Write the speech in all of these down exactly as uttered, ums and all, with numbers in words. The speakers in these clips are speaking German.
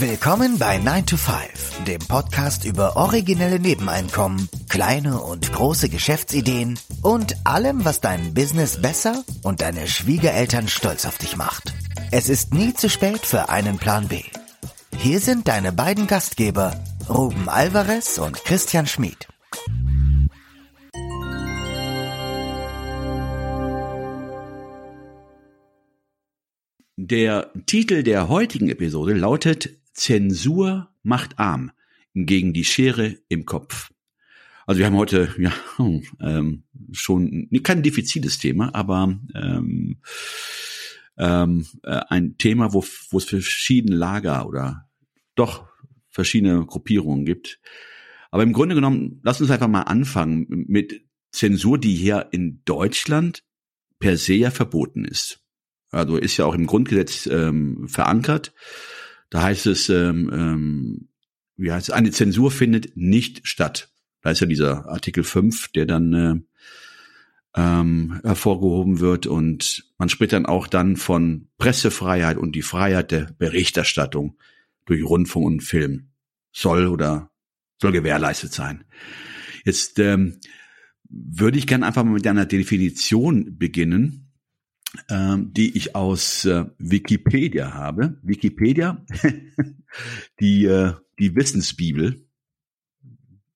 Willkommen bei nine to five, dem Podcast über originelle Nebeneinkommen, kleine und große Geschäftsideen und allem, was dein Business besser und deine Schwiegereltern stolz auf dich macht. Es ist nie zu spät für einen Plan B. Hier sind deine beiden Gastgeber, Ruben Alvarez und Christian Schmid. Der Titel der heutigen Episode lautet Zensur macht arm gegen die Schere im Kopf. Also wir haben heute ja ähm, schon kein diffiziles Thema, aber ähm, ähm, äh, ein Thema, wo wo es verschiedene Lager oder doch verschiedene Gruppierungen gibt. Aber im Grunde genommen, lass uns einfach mal anfangen mit Zensur, die hier in Deutschland per se ja verboten ist. Also ist ja auch im Grundgesetz ähm, verankert. Da heißt es, ähm, ähm, wie heißt es, eine Zensur findet nicht statt. Da ist ja dieser Artikel fünf, der dann äh, ähm, hervorgehoben wird. Und man spricht dann auch dann von Pressefreiheit und die Freiheit der Berichterstattung durch Rundfunk und Film soll oder soll gewährleistet sein. Jetzt ähm, würde ich gerne einfach mal mit einer Definition beginnen, die ich aus äh, Wikipedia habe. Wikipedia, die äh, die Wissensbibel,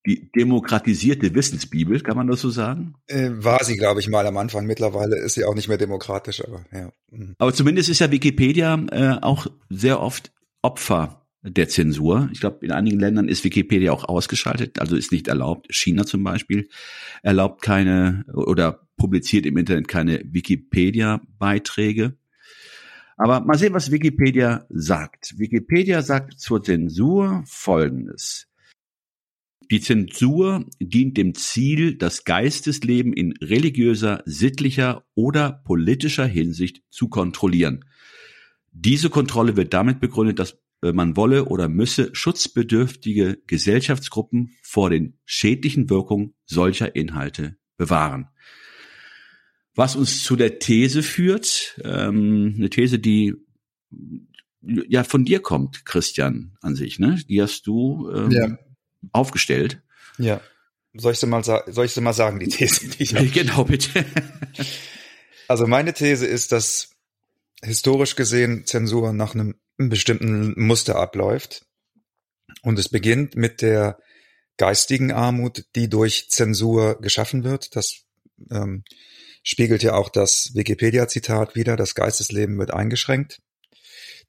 die demokratisierte Wissensbibel, kann man das so sagen? Äh, war sie, glaube ich, mal am Anfang. Mittlerweile ist sie auch nicht mehr demokratisch, aber ja. Aber zumindest ist ja Wikipedia äh, auch sehr oft Opfer der Zensur. Ich glaube, in einigen Ländern ist Wikipedia auch ausgeschaltet, also ist nicht erlaubt. China zum Beispiel erlaubt keine oder publiziert im Internet keine Wikipedia-Beiträge. Aber mal sehen, was Wikipedia sagt. Wikipedia sagt zur Zensur Folgendes. Die Zensur dient dem Ziel, das Geistesleben in religiöser, sittlicher oder politischer Hinsicht zu kontrollieren. Diese Kontrolle wird damit begründet, dass man wolle oder müsse schutzbedürftige Gesellschaftsgruppen vor den schädlichen Wirkungen solcher Inhalte bewahren. Was uns zu der These führt, ähm, eine These, die ja von dir kommt, Christian, an sich, ne? Die hast du ähm, ja. aufgestellt. Ja. Soll ich sie mal, sa- soll ich sie mal sagen, die These, die ich habe? Genau, bitte. Also meine These ist, dass historisch gesehen Zensur nach einem bestimmten Muster abläuft. Und es beginnt mit der geistigen Armut, die durch Zensur geschaffen wird. Das ähm, spiegelt ja auch das Wikipedia-Zitat wider, das Geistesleben wird eingeschränkt.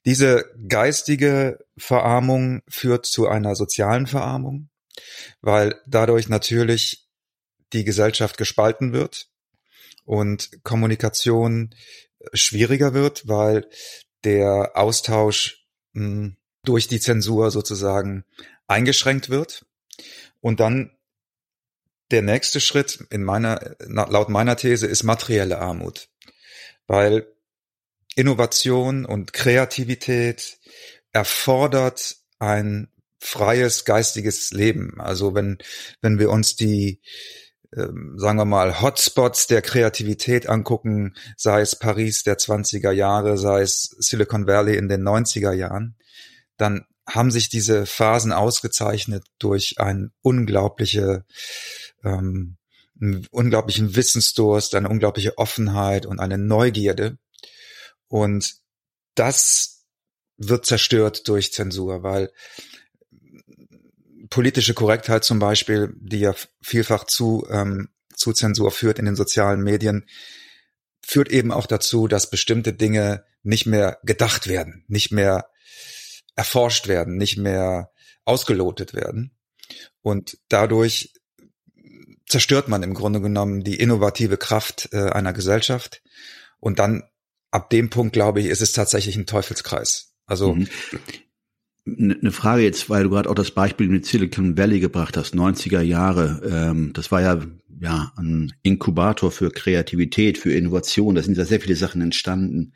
Diese geistige Verarmung führt zu einer sozialen Verarmung, weil dadurch natürlich die Gesellschaft gespalten wird und Kommunikation schwieriger wird, weil der Austausch mh, durch die Zensur sozusagen eingeschränkt wird. Und dann der nächste Schritt in meiner, laut meiner These ist materielle Armut, weil Innovation und Kreativität erfordert ein freies geistiges Leben. Also wenn, wenn wir uns die, äh, sagen wir mal, Hotspots der Kreativität angucken, sei es Paris der zwanziger Jahre, sei es Silicon Valley in den neunziger Jahren, dann haben sich diese Phasen ausgezeichnet durch einen unglaubliche, ähm, einen unglaublichen Wissensdurst, eine unglaubliche Offenheit und eine Neugierde. Und das wird zerstört durch Zensur, weil politische Korrektheit zum Beispiel, die ja vielfach zu, ähm, zu Zensur führt in den sozialen Medien, führt eben auch dazu, dass bestimmte Dinge nicht mehr gedacht werden, nicht mehr erforscht werden, nicht mehr ausgelotet werden. Und dadurch zerstört man im Grunde genommen die innovative Kraft äh, einer Gesellschaft. Und dann ab dem Punkt, glaube ich, ist es tatsächlich ein Teufelskreis. Also mhm. Eine Frage jetzt, weil du gerade auch das Beispiel mit Silicon Valley gebracht hast, neunziger Jahre. Ähm, das war ja, ja ein Inkubator für Kreativität, für Innovation. Da sind ja sehr viele Sachen entstanden.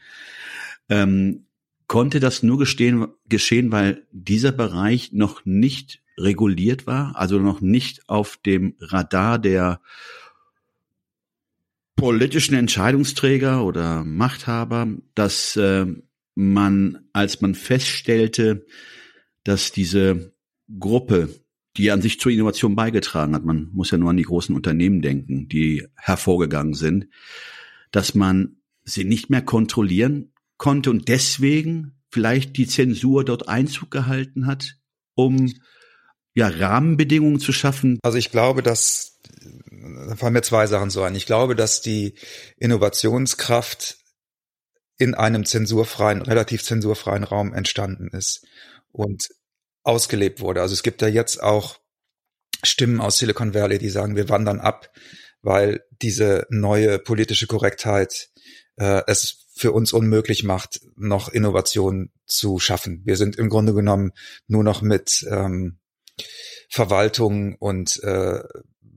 Ähm, Konnte das nur gestehen, geschehen, weil dieser Bereich noch nicht reguliert war, also noch nicht auf dem Radar der politischen Entscheidungsträger oder Machthaber, dass äh, man, als man feststellte, dass diese Gruppe, die an sich zur Innovation beigetragen hat, man muss ja nur an die großen Unternehmen denken, die hervorgegangen sind, dass man sie nicht mehr kontrollieren konnte und deswegen vielleicht die Zensur dort Einzug gehalten hat, um ja Rahmenbedingungen zu schaffen. Also ich glaube, dass, da fallen mir zwei Sachen so ein. Ich glaube, dass die Innovationskraft in einem zensurfreien, relativ zensurfreien Raum entstanden ist und ausgelebt wurde. Also es gibt ja jetzt auch Stimmen aus Silicon Valley, die sagen, wir wandern ab, weil diese neue politische Korrektheit äh, es für uns unmöglich macht, noch Innovationen zu schaffen. Wir sind im Grunde genommen nur noch mit ähm, Verwaltung und äh,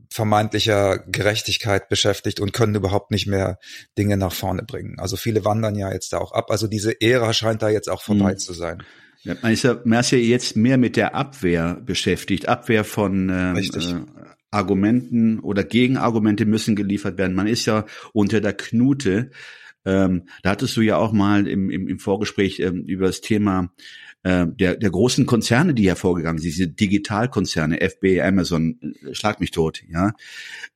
vermeintlicher Gerechtigkeit beschäftigt und können überhaupt nicht mehr Dinge nach vorne bringen. Also viele wandern ja jetzt da auch ab. Also diese Ära scheint da jetzt auch vorbei mhm. zu sein. Ja, man ist ja, man ist ja jetzt mehr mit der Abwehr beschäftigt. Abwehr von äh, äh, Argumenten oder Gegenargumente müssen geliefert werden. Man ist ja unter der Knute. Ähm, da hattest du ja auch mal im, im, im Vorgespräch ähm, über das Thema äh, der, der großen Konzerne, die hervorgegangen sind, diese Digitalkonzerne, F B I, Amazon, äh, schlag mich tot, ja,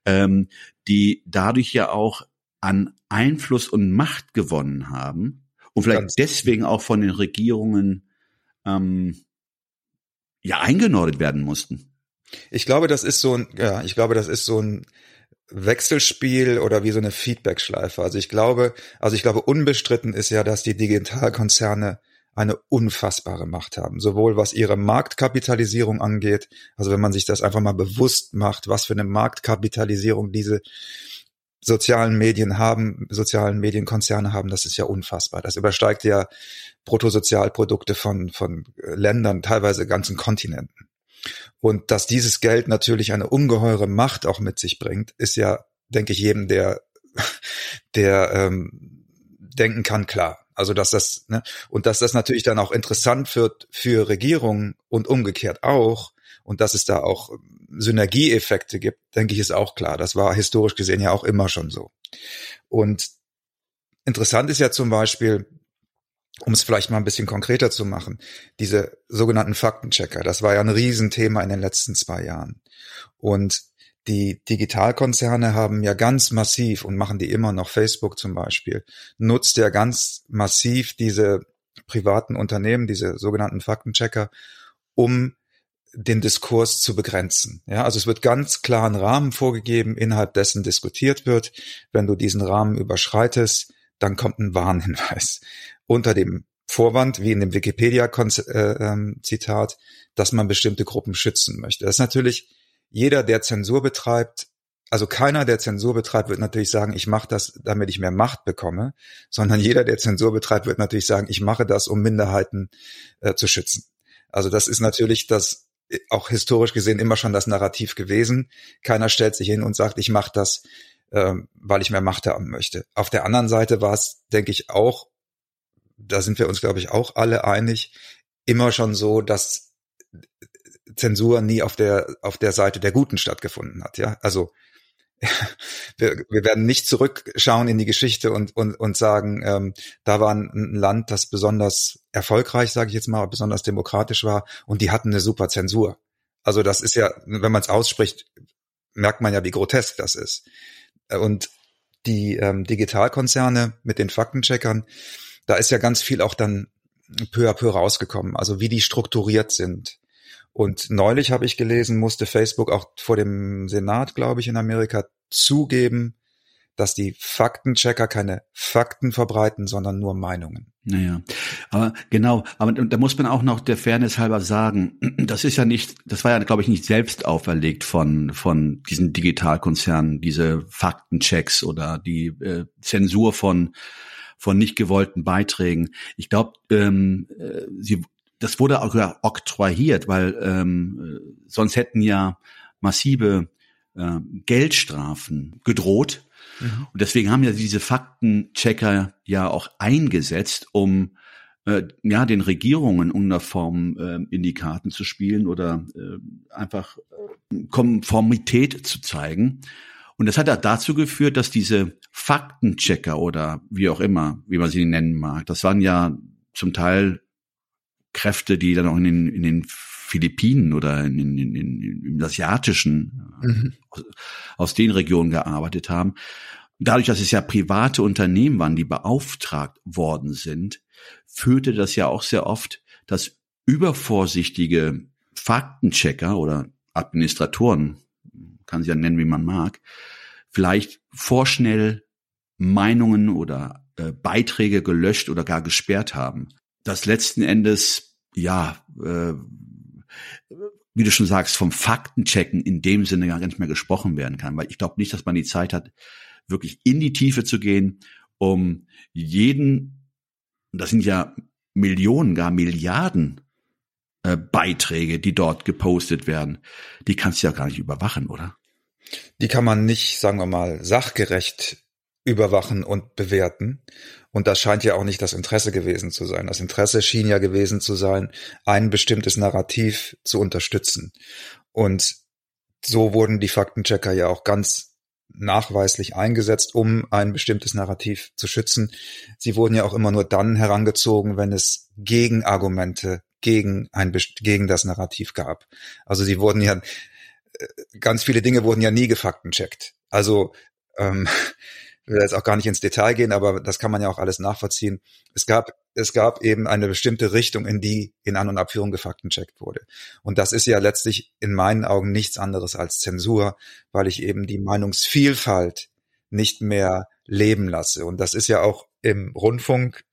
ähm, die dadurch ja auch an Einfluss und Macht gewonnen haben und vielleicht Ganz deswegen auch von den Regierungen ähm, ja eingenordet werden mussten. Ich glaube, das ist so ein, ja, ich glaube, das ist so ein Wechselspiel oder wie so eine Feedback-Schleife. Also ich glaube, also ich glaube, unbestritten ist ja, dass die Digitalkonzerne eine unfassbare Macht haben, sowohl was ihre Marktkapitalisierung angeht. Also wenn man sich das einfach mal bewusst macht, was für eine Marktkapitalisierung diese sozialen Medien haben, sozialen Medienkonzerne haben, das ist ja unfassbar. Das übersteigt ja Bruttosozialprodukte von, von Ländern, teilweise ganzen Kontinenten. Und dass dieses Geld natürlich eine ungeheure Macht auch mit sich bringt, ist ja, denke ich, jedem, der der ähm, denken kann, klar. Also dass das, ne, und dass das natürlich dann auch interessant wird für Regierungen und umgekehrt auch, und dass es da auch Synergieeffekte gibt, denke ich, ist auch klar. Das war historisch gesehen ja auch immer schon so. Und interessant ist ja zum Beispiel, um es vielleicht mal ein bisschen konkreter zu machen, diese sogenannten Faktenchecker, das war ja ein Riesenthema in den letzten zwei Jahren. Und die Digitalkonzerne haben ja ganz massiv, und machen die immer noch, Facebook zum Beispiel, nutzt ja ganz massiv diese privaten Unternehmen, diese sogenannten Faktenchecker, um den Diskurs zu begrenzen. Ja, also es wird ganz klar ein Rahmen vorgegeben, innerhalb dessen diskutiert wird. Wenn du diesen Rahmen überschreitest, dann kommt ein Warnhinweis. Unter dem Vorwand, wie in dem Wikipedia-Zitat, dass man bestimmte Gruppen schützen möchte. Das ist natürlich jeder, der Zensur betreibt, also keiner, der Zensur betreibt, wird natürlich sagen, ich mache das, damit ich mehr Macht bekomme, sondern jeder, der Zensur betreibt, wird natürlich sagen, ich mache das, um Minderheiten äh, zu schützen. Also das ist natürlich das, auch historisch gesehen, immer schon das Narrativ gewesen. Keiner stellt sich hin und sagt, ich mache das, äh, weil ich mehr Macht haben möchte. Auf der anderen Seite war es, denke ich, auch, da sind wir uns, glaube ich, auch alle einig, immer schon so, dass Zensur nie auf der auf der Seite der Guten stattgefunden hat. Ja, also wir, wir werden nicht zurückschauen in die Geschichte und und und sagen, ähm, da war ein, ein Land, das besonders erfolgreich, sage ich jetzt mal, besonders demokratisch war und die hatten eine super Zensur. Also das ist ja, wenn man es ausspricht, merkt man ja, wie grotesk das ist. Und die ähm, Digitalkonzerne mit den Faktencheckern, da ist ja ganz viel auch dann peu à peu rausgekommen, also wie die strukturiert sind. Und neulich habe ich gelesen, musste Facebook auch vor dem Senat, glaube ich, in Amerika zugeben, dass die Faktenchecker keine Fakten verbreiten, sondern nur Meinungen. Naja, aber genau, aber da muss man auch noch der Fairness halber sagen, das ist ja nicht, das war ja, glaube ich, nicht selbst auferlegt von von diesen Digitalkonzernen, diese Faktenchecks oder die äh, Zensur von von nicht gewollten Beiträgen. Ich glaube, ähm, sie, das wurde auch oktroyiert, weil ähm, sonst hätten ja massive äh, Geldstrafen gedroht. Mhm. Und deswegen haben ja diese Faktenchecker ja auch eingesetzt, um äh, ja den Regierungen in einer Form äh, in die Karten zu spielen oder äh, einfach Konformität zu zeigen. Und das hat ja dazu geführt, dass diese Faktenchecker oder wie auch immer, wie man sie nennen mag, das waren ja zum Teil Kräfte, die dann auch in den, in den Philippinen oder in, in, in, in, im Asiatischen, mhm. aus, aus den Regionen gearbeitet haben. Dadurch, dass es ja private Unternehmen waren, die beauftragt worden sind, führte das ja auch sehr oft, dass übervorsichtige Faktenchecker oder Administratoren, kann sie ja nennen, wie man mag, vielleicht vorschnell Meinungen oder äh, Beiträge gelöscht oder gar gesperrt haben. Das letzten Endes, ja, äh, wie du schon sagst, vom Faktenchecken in dem Sinne gar nicht mehr gesprochen werden kann, weil ich glaube nicht, dass man die Zeit hat, wirklich in die Tiefe zu gehen, um jeden, das sind ja Millionen, gar Milliarden äh, Beiträge, die dort gepostet werden, die kannst du ja gar nicht überwachen, oder? Die kann man nicht, sagen wir mal, sachgerecht überwachen und bewerten. Und das scheint ja auch nicht das Interesse gewesen zu sein. Das Interesse schien ja gewesen zu sein, ein bestimmtes Narrativ zu unterstützen. Und so wurden die Faktenchecker ja auch ganz nachweislich eingesetzt, um ein bestimmtes Narrativ zu schützen. Sie wurden ja auch immer nur dann herangezogen, wenn es Gegenargumente gegen ein, gegen das Narrativ gab. Also sie wurden ja, ganz viele Dinge wurden ja nie gefaktencheckt. Also, ähm, ich will jetzt auch gar nicht ins Detail gehen, aber das kann man ja auch alles nachvollziehen. Es gab, es gab eben eine bestimmte Richtung, in die in An- und Abführung gefaktencheckt wurde. Und das ist ja letztlich in meinen Augen nichts anderes als Zensur, weil ich eben die Meinungsvielfalt nicht mehr leben lasse. Und das ist ja auch im Rundfunk,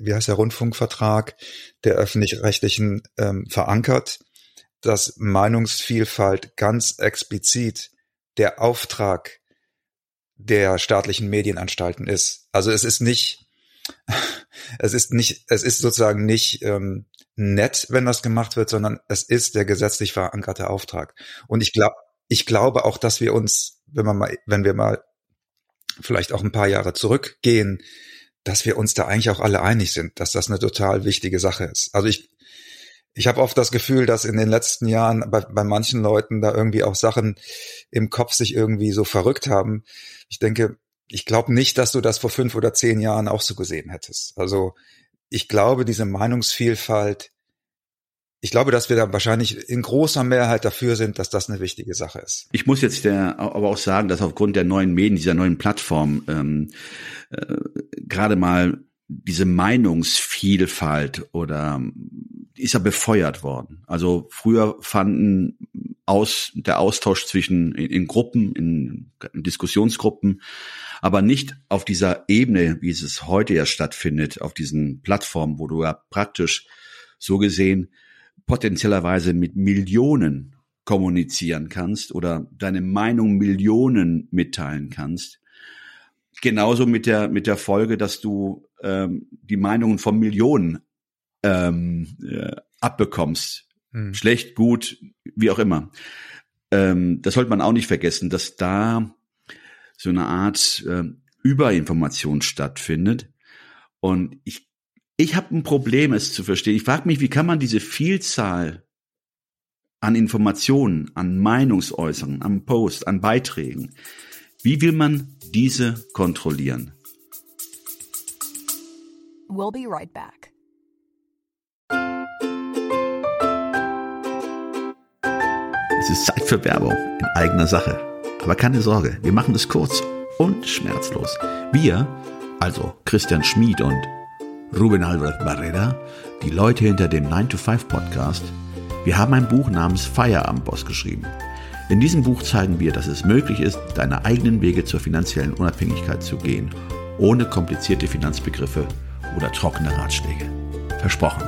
wie heißt der Rundfunkvertrag, der öffentlich-rechtlichen ähm, verankert, dass Meinungsvielfalt ganz explizit der Auftrag der staatlichen Medienanstalten ist. Also es ist nicht, es ist nicht, es ist sozusagen nicht ähm, nett, wenn das gemacht wird, sondern es ist der gesetzlich verankerte Auftrag. Und ich glaube, ich glaube auch, dass wir uns, wenn man mal, wenn wir mal vielleicht auch ein paar Jahre zurückgehen, dass wir uns da eigentlich auch alle einig sind, dass das eine total wichtige Sache ist. Also ich, ich habe oft das Gefühl, dass in den letzten Jahren bei, bei manchen Leuten da irgendwie auch Sachen im Kopf sich irgendwie so verrückt haben. Ich denke, ich glaube nicht, dass du das vor fünf oder zehn Jahren auch so gesehen hättest. Also ich glaube, diese Meinungsvielfalt, ich glaube, dass wir da wahrscheinlich in großer Mehrheit dafür sind, dass das eine wichtige Sache ist. Ich muss jetzt der, aber auch sagen, dass aufgrund der neuen Medien, dieser neuen Plattform ähm, äh, gerade mal diese Meinungsvielfalt oder ist ja befeuert worden. Also früher fanden aus der Austausch zwischen in, in Gruppen, in, in Diskussionsgruppen, aber nicht auf dieser Ebene, wie es heute ja stattfindet, auf diesen Plattformen, wo du ja praktisch so gesehen potenziellerweise mit Millionen kommunizieren kannst oder deine Meinung Millionen mitteilen kannst. Genauso mit der mit der Folge, dass du ähm, die Meinungen von Millionen Ähm, äh, abbekommst. Hm. Schlecht, gut, wie auch immer. Ähm, das sollte man auch nicht vergessen, dass da so eine Art äh, Überinformation stattfindet. Und ich ich habe ein Problem, es zu verstehen. Ich frage mich, wie kann man diese Vielzahl an Informationen, an Meinungsäußerungen, an Posts, an Beiträgen, wie will man diese kontrollieren? We'll be right back. Es ist Zeit für Werbung in eigener Sache. Aber keine Sorge, wir machen es kurz und schmerzlos. Wir, also Christian Schmid und Ruben Alvarez, die Leute hinter dem nine to five Podcast, wir haben ein Buch namens Feierabendboss geschrieben. In diesem Buch zeigen wir, dass es möglich ist, deine eigenen Wege zur finanziellen Unabhängigkeit zu gehen, ohne komplizierte Finanzbegriffe oder trockene Ratschläge. Versprochen.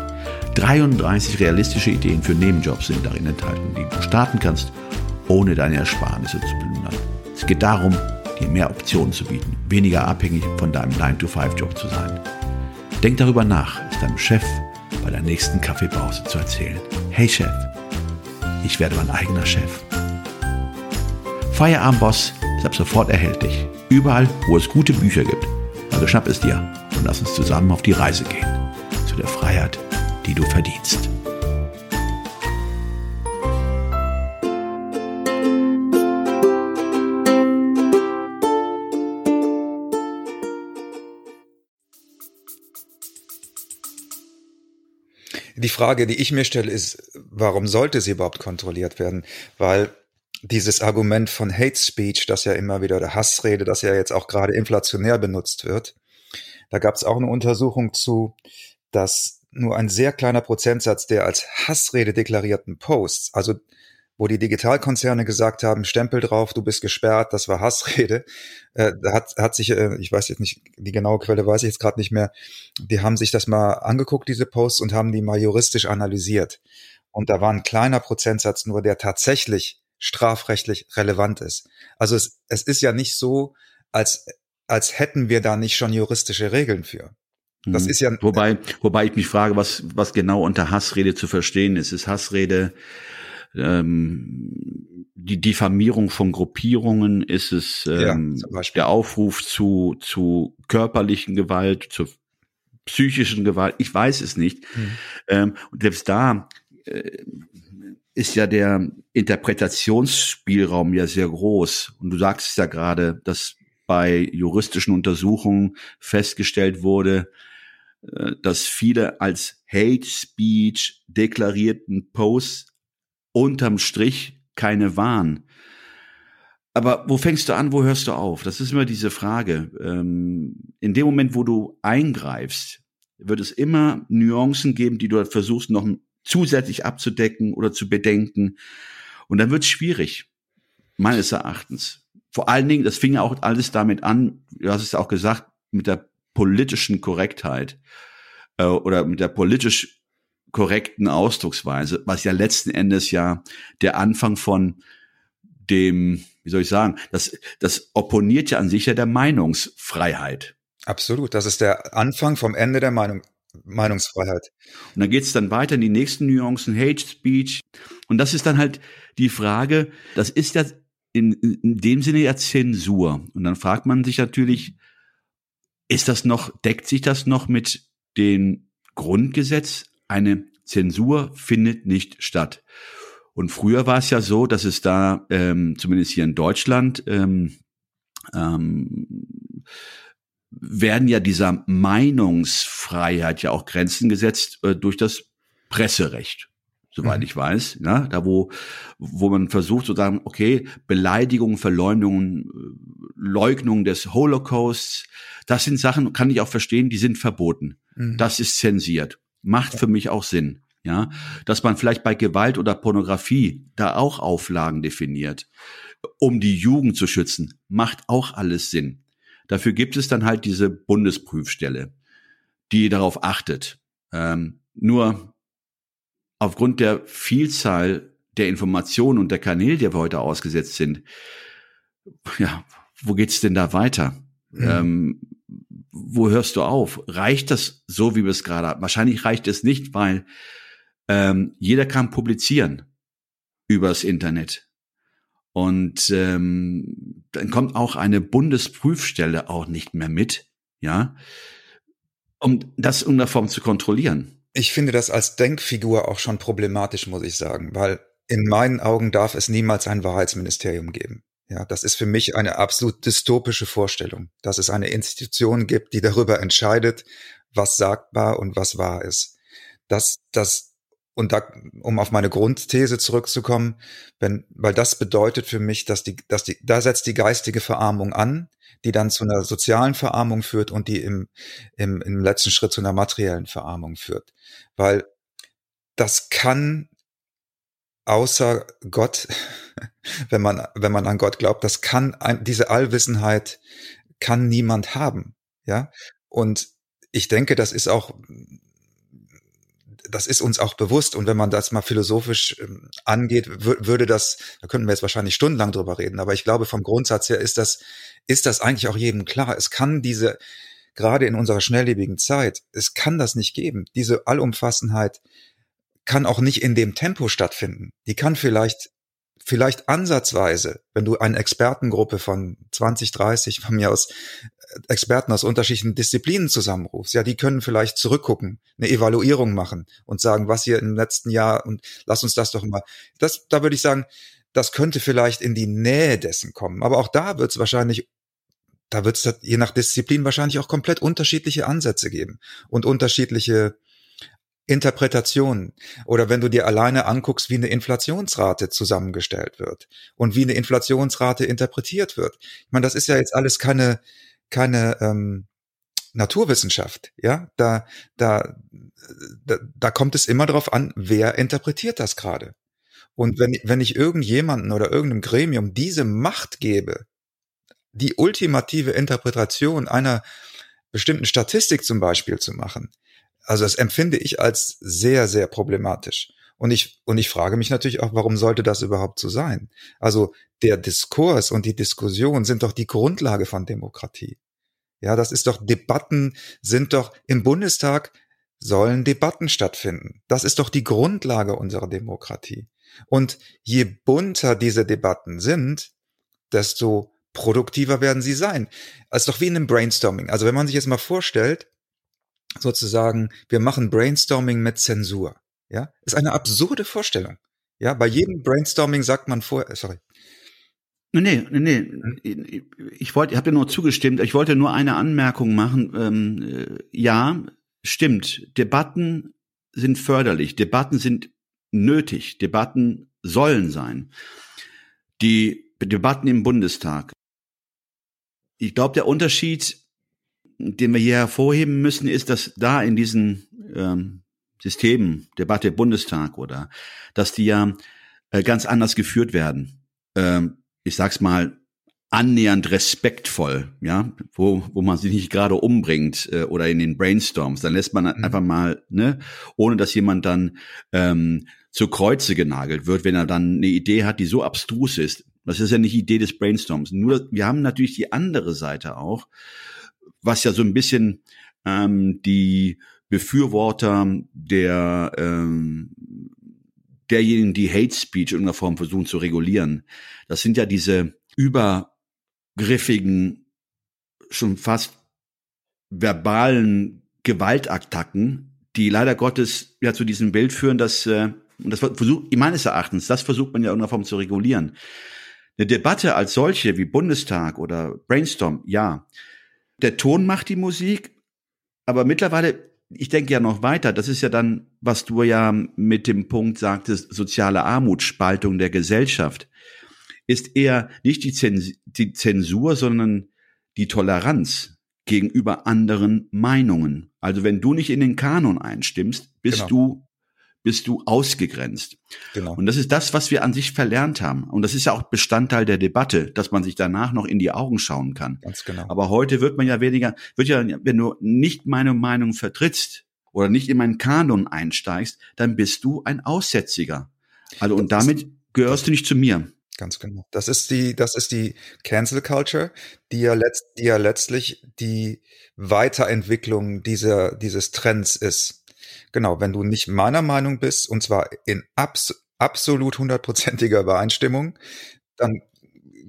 dreiunddreißig realistische Ideen für Nebenjobs sind darin enthalten, die du starten kannst, ohne deine Ersparnisse zu plündern. Es geht darum, dir mehr Optionen zu bieten, weniger abhängig von deinem nine to five Job zu sein. Denk darüber nach, es deinem Chef bei der nächsten Kaffeepause zu erzählen. Hey Chef, ich werde mein eigener Chef. Feierabendboss ist ab sofort erhältlich. Überall, wo es gute Bücher gibt. Also schnapp es dir und lass uns zusammen auf die Reise gehen. Zu der Freiheit, die du verdienst. Die, Frage, die ich mir stelle, ist, warum sollte sie überhaupt kontrolliert werden? Weil dieses Argument von Hate Speech, das ja immer wieder, oder Hassrede, das ja jetzt auch gerade inflationär benutzt wird, da gab es auch eine Untersuchung zu, dass nur ein sehr kleiner Prozentsatz der als Hassrede deklarierten Posts, also wo die Digitalkonzerne gesagt haben, Stempel drauf, du bist gesperrt, das war Hassrede, äh, hat, hat sich, äh, ich weiß jetzt nicht, die genaue Quelle weiß ich jetzt gerade nicht mehr, die haben sich das mal angeguckt, diese Posts, und haben die mal juristisch analysiert. Und da war ein kleiner Prozentsatz nur, der tatsächlich strafrechtlich relevant ist. Also es, es ist ja nicht so, als, als hätten wir da nicht schon juristische Regeln für. Das ist ja, wobei, wobei ich mich frage, was, was genau unter Hassrede zu verstehen ist. Ist Hassrede ähm, die Diffamierung von Gruppierungen? Ist es ähm, ja, der Aufruf zu, zu körperlichen Gewalt, zur psychischen Gewalt? Ich weiß es nicht. Mhm. Ähm, und selbst da äh, ist ja der Interpretationsspielraum ja sehr groß. Und du sagst es ja gerade, dass bei juristischen Untersuchungen festgestellt wurde, dass viele als Hate Speech deklarierten Posts unterm Strich keine waren. Aber wo fängst du an, wo hörst du auf? Das ist immer diese Frage. In dem Moment, wo du eingreifst, wird es immer Nuancen geben, die du versuchst, noch zusätzlich abzudecken oder zu bedenken. Und dann wird es schwierig, meines Erachtens. Vor allen Dingen, das fing ja auch alles damit an, du hast es ja auch gesagt, mit der politischen Korrektheit äh, oder mit der politisch korrekten Ausdrucksweise, was ja letzten Endes ja der Anfang von dem, wie soll ich sagen, das, das opponiert ja an sich ja der Meinungsfreiheit. Absolut, das ist der Anfang vom Ende der Meinung, Meinungsfreiheit. Und dann geht es dann weiter in die nächsten Nuancen, Hate Speech. Und das ist dann halt die Frage, das ist ja In, in dem Sinne ja Zensur. Und dann fragt man sich natürlich, ist das noch, deckt sich das noch mit dem Grundgesetz? Eine Zensur findet nicht statt. Und früher war es ja so, dass es da, ähm, zumindest hier in Deutschland, ähm, ähm, werden ja dieser Meinungsfreiheit ja auch Grenzen gesetzt äh, durch das Presserecht. Soweit ich weiß, ja, da wo wo man versucht zu sagen, okay, Beleidigungen, Verleumdungen, Leugnung des Holocausts, das sind Sachen, kann ich auch verstehen, die sind verboten. Mhm. Das ist zensiert. Macht für mich auch Sinn, ja, dass man vielleicht bei Gewalt oder Pornografie da auch Auflagen definiert, um die Jugend zu schützen, macht auch alles Sinn. Dafür gibt es dann halt diese Bundesprüfstelle, die darauf achtet. Ähm, nur aufgrund der Vielzahl der Informationen und der Kanäle, der wir heute ausgesetzt sind, ja, wo geht's denn da weiter? Mhm. Ähm, wo hörst du auf? Reicht das so, wie wir es gerade haben? Wahrscheinlich reicht es nicht, weil ähm, jeder kann publizieren übers Internet. Und ähm, dann kommt auch eine Bundesprüfstelle auch nicht mehr mit, ja, um das in irgendeiner Form zu kontrollieren. Ich finde das als Denkfigur auch schon problematisch, muss ich sagen, weil in meinen Augen darf es niemals ein Wahrheitsministerium geben. Ja, das ist für mich eine absolut dystopische Vorstellung, dass es eine Institution gibt, die darüber entscheidet, was sagbar und was wahr ist. Das, das, und da, um auf meine Grundthese zurückzukommen, wenn, weil das bedeutet für mich, dass die, dass die, da setzt die geistige Verarmung an, die dann zu einer sozialen Verarmung führt und die im, im, im letzten Schritt zu einer materiellen Verarmung führt. Weil das kann außer Gott, wenn man, wenn man an Gott glaubt, das kann, diese Allwissenheit kann niemand haben, ja. Und ich denke, das ist auch, das ist uns auch bewusst. Und wenn man das mal philosophisch ähm, angeht, w- würde das, da könnten wir jetzt wahrscheinlich stundenlang drüber reden, aber ich glaube, vom Grundsatz her ist das, ist das eigentlich auch jedem klar. Es kann diese, gerade in unserer schnelllebigen Zeit, es kann das nicht geben. Diese Allumfassenheit kann auch nicht in dem Tempo stattfinden. Die kann vielleicht, vielleicht ansatzweise, wenn du eine Expertengruppe von zwanzig, dreißig, von mir aus, Experten aus unterschiedlichen Disziplinen zusammenrufst, ja, die können vielleicht zurückgucken, eine Evaluierung machen und sagen, was hier im letzten Jahr, und lass uns das doch mal, das, da würde ich sagen, das könnte vielleicht in die Nähe dessen kommen, aber auch da wird es wahrscheinlich, da wird es je nach Disziplin wahrscheinlich auch komplett unterschiedliche Ansätze geben und unterschiedliche Interpretationen. Oder wenn du dir alleine anguckst, wie eine Inflationsrate zusammengestellt wird und wie eine Inflationsrate interpretiert wird. Ich meine, das ist ja jetzt alles keine keine ähm, Naturwissenschaft, ja? Da da da, da kommt es immer darauf an, wer interpretiert das gerade. Und wenn wenn ich irgendjemanden oder irgendeinem Gremium diese Macht gebe, die ultimative Interpretation einer bestimmten Statistik zum Beispiel zu machen, also das empfinde ich als sehr, sehr problematisch. Und ich, und ich frage mich natürlich auch, warum sollte das überhaupt so sein? Also der Diskurs und die Diskussion sind doch die Grundlage von Demokratie. Ja, das ist doch, Debatten sind doch, im Bundestag sollen Debatten stattfinden. Das ist doch die Grundlage unserer Demokratie. Und je bunter diese Debatten sind, desto produktiver werden sie sein. Das ist doch wie in einem Brainstorming. Also wenn man sich jetzt mal vorstellt, sozusagen, wir machen Brainstorming mit Zensur. Ja, ist eine absurde Vorstellung. Ja, bei jedem Brainstorming sagt man vorher, sorry. Nee, nee, nee. Ich wollte, ich habe dir nur zugestimmt. Ich wollte nur eine Anmerkung machen. Ähm, ja, stimmt. Debatten sind förderlich. Debatten sind nötig. Debatten sollen sein. Die Debatten im Bundestag. Ich glaube, der Unterschied, den wir hier hervorheben müssen, ist, dass da in diesen ähm, Systemen, Debatte Bundestag oder, dass die ja äh, ganz anders geführt werden. Ähm, ich sag's mal, annähernd respektvoll, ja, wo wo man sich nicht gerade umbringt äh, oder in den Brainstorms. Dann lässt man mhm. einfach mal, ne, ohne dass jemand dann ähm, zu Kreuze genagelt wird, wenn er dann eine Idee hat, die so abstrus ist. Das ist ja nicht die Idee des Brainstorms. Nur, wir haben natürlich die andere Seite auch, was ja so ein bisschen ähm, die Befürworter der ähm, derjenigen, die Hate Speech in irgendeiner Form versuchen zu regulieren. Das sind ja diese übergriffigen, schon fast verbalen Gewaltattacken, die leider Gottes ja zu diesem Bild führen, dass, äh, und das versucht, meines Erachtens, das versucht man ja in irgendeiner Form zu regulieren. Eine Debatte als solche wie Bundestag oder Brainstorm, ja, der Ton macht die Musik, aber mittlerweile, ich denke ja noch weiter, das ist ja dann, was du ja mit dem Punkt sagtest, soziale Armut, Spaltung der Gesellschaft, ist eher nicht die Zensur, die Zensur, sondern die Toleranz gegenüber anderen Meinungen. Also wenn du nicht in den Kanon einstimmst, bist genau. du bist du ausgegrenzt. Genau. Und das ist das, was wir an sich verlernt haben. Und das ist ja auch Bestandteil der Debatte, dass man sich danach noch in die Augen schauen kann. Ganz genau. Aber heute wird man ja weniger, wird ja, wenn du nicht meine Meinung vertrittst oder nicht in meinen Kanon einsteigst, dann bist du ein Aussätziger. Also, das und damit ist, gehörst du nicht zu mir. Ganz genau. Das ist die, das ist die Cancel Culture, die ja, letzt, die ja letztlich die Weiterentwicklung dieser, dieses Trends ist. Genau, wenn du nicht meiner Meinung bist, und zwar in abs- absolut hundertprozentiger Übereinstimmung, dann,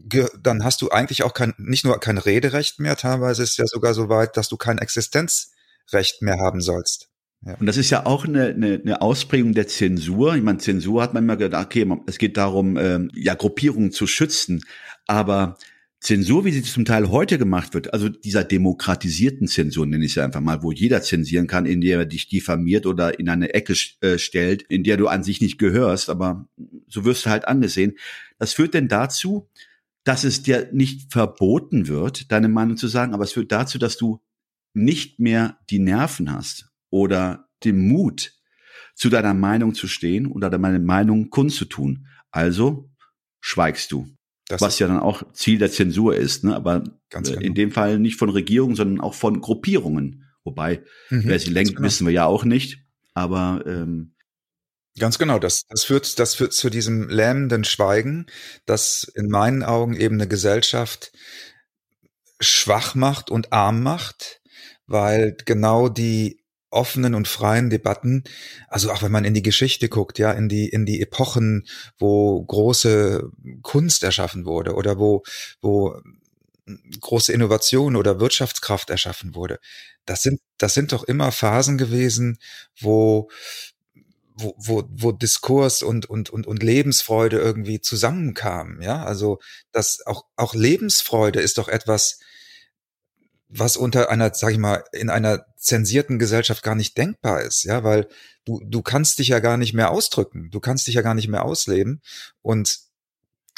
ge- dann hast du eigentlich auch kein, nicht nur kein Rederecht mehr, teilweise ist es ja sogar so weit, dass du kein Existenzrecht mehr haben sollst. Ja. Und das ist ja auch eine, eine, eine Ausprägung der Zensur. Ich meine, Zensur hat man immer gedacht, okay, es geht darum, ähm, ja, Gruppierungen zu schützen, aber Zensur, wie sie zum Teil heute gemacht wird, also dieser demokratisierten Zensur, nenne ich es ja einfach mal, wo jeder zensieren kann, in der er dich diffamiert oder in eine Ecke äh, stellt, in der du an sich nicht gehörst, aber so wirst du halt angesehen. Das führt denn dazu, dass es dir nicht verboten wird, deine Meinung zu sagen, aber es führt dazu, dass du nicht mehr die Nerven hast oder den Mut, zu deiner Meinung zu stehen oder deine Meinung kundzutun. Also schweigst du. Das was ja dann auch Ziel der Zensur ist, ne? Aber ganz genau. In dem Fall nicht von Regierungen, sondern auch von Gruppierungen. Wobei, mhm, wer sie lenkt, genau. wissen wir ja auch nicht. Aber ähm, ganz genau, das, das führt, das führt zu diesem lähmenden Schweigen, das in meinen Augen eben eine Gesellschaft schwach macht und arm macht, weil genau die offenen und freien Debatten, also auch wenn man in die Geschichte guckt, ja, in die in die Epochen, wo große Kunst erschaffen wurde oder wo wo große Innovation oder Wirtschaftskraft erschaffen wurde. Das sind das sind doch immer Phasen gewesen, wo wo wo, wo Diskurs und und und und Lebensfreude irgendwie zusammenkamen, ja? Also das auch auch Lebensfreude ist doch etwas, was unter einer, sag ich mal, in einer zensierten Gesellschaft gar nicht denkbar ist, ja, weil du, du kannst dich ja gar nicht mehr ausdrücken, du kannst dich ja gar nicht mehr ausleben und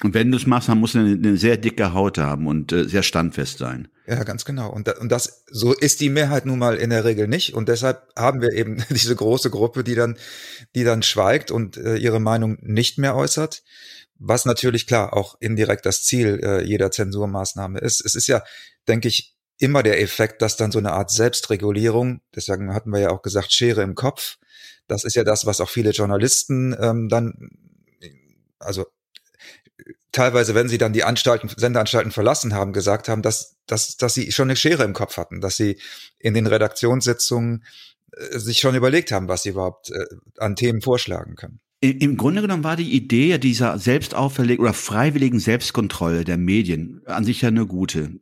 Und wenn du es machst, dann musst du eine, eine sehr dicke Haut haben und äh, sehr standfest sein. Ja, ganz genau. Und, da, und das, so ist die Mehrheit nun mal in der Regel nicht. Und deshalb haben wir eben diese große Gruppe, die dann, die dann schweigt und äh, ihre Meinung nicht mehr äußert. Was natürlich klar auch indirekt das Ziel äh, jeder Zensurmaßnahme ist. Es ist ja, denke ich, immer der Effekt, dass dann so eine Art Selbstregulierung, deswegen hatten wir ja auch gesagt, Schere im Kopf. Das ist ja das, was auch viele Journalisten ähm, dann, also teilweise, wenn sie dann die Anstalten, Sendeanstalten verlassen haben, gesagt haben, dass, dass, dass sie schon eine Schere im Kopf hatten, dass sie in den Redaktionssitzungen äh, sich schon überlegt haben, was sie überhaupt äh, an Themen vorschlagen können. Im Grunde genommen war die Idee dieser selbstauferlegten oder freiwilligen Selbstkontrolle der Medien an sich ja eine gute.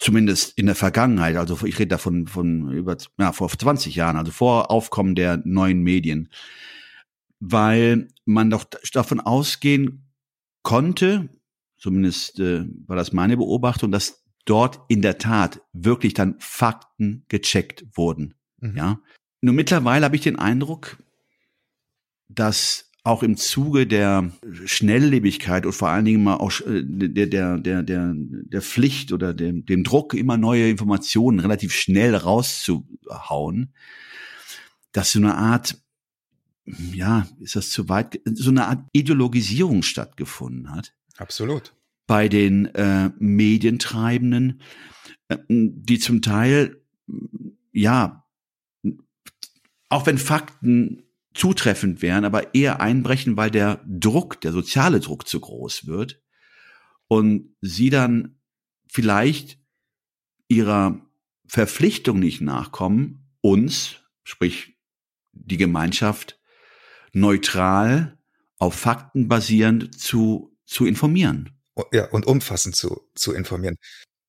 Zumindest in der Vergangenheit, also ich rede da von, von über, ja, vor zwanzig Jahren, also vor Aufkommen der neuen Medien. Weil man doch davon ausgehen konnte, zumindest äh, war das meine Beobachtung, dass dort in der Tat wirklich dann Fakten gecheckt wurden. Mhm. Ja? Nur mittlerweile habe ich den Eindruck, dass auch im Zuge der Schnelllebigkeit und vor allen Dingen mal auch der, der, der, der, der Pflicht oder dem, dem Druck, immer neue Informationen relativ schnell rauszuhauen, dass so eine Art, ja, ist das zu weit, so eine Art Ideologisierung stattgefunden hat. Absolut. Bei den äh, Medientreibenden, äh, die zum Teil, ja, auch wenn Fakten zutreffend wären, aber eher einbrechen, weil der Druck, der soziale Druck zu groß wird und sie dann vielleicht ihrer Verpflichtung nicht nachkommen, uns, sprich die Gemeinschaft, neutral auf Fakten basierend zu zu informieren. Ja, und umfassend zu zu informieren.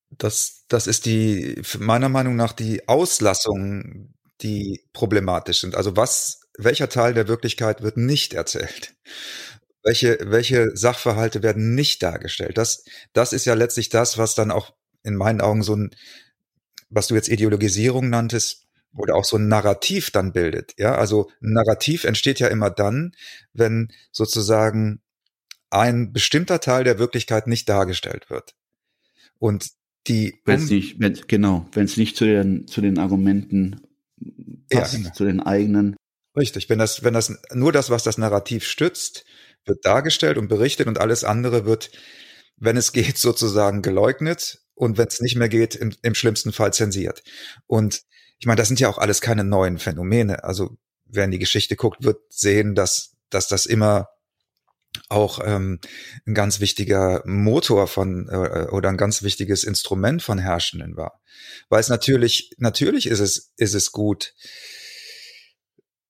Das das ist die meiner Meinung nach die Auslassung, die problematisch sind. Also was welcher Teil der Wirklichkeit wird nicht erzählt? Welche, welche Sachverhalte werden nicht dargestellt? Das, das ist ja letztlich das, was dann auch in meinen Augen so ein, was du jetzt Ideologisierung nanntest, oder auch so ein Narrativ dann bildet. Ja, also ein Narrativ entsteht ja immer dann, wenn sozusagen ein bestimmter Teil der Wirklichkeit nicht dargestellt wird. Und die, wenn es nicht, wenn, genau, wenn es nicht zu den, zu den Argumenten passt, ja, genau. Zu den eigenen. Richtig, wenn das, wenn das nur das, was das Narrativ stützt, wird dargestellt und berichtet und alles andere wird, wenn es geht, sozusagen geleugnet und wenn es nicht mehr geht, im, im schlimmsten Fall zensiert. Und ich meine, das sind ja auch alles keine neuen Phänomene. Also wer in die Geschichte guckt, wird sehen, dass, dass das immer auch ähm, ein ganz wichtiger Motor von äh, oder ein ganz wichtiges Instrument von Herrschenden war. Weil es natürlich, natürlich ist es, ist es gut,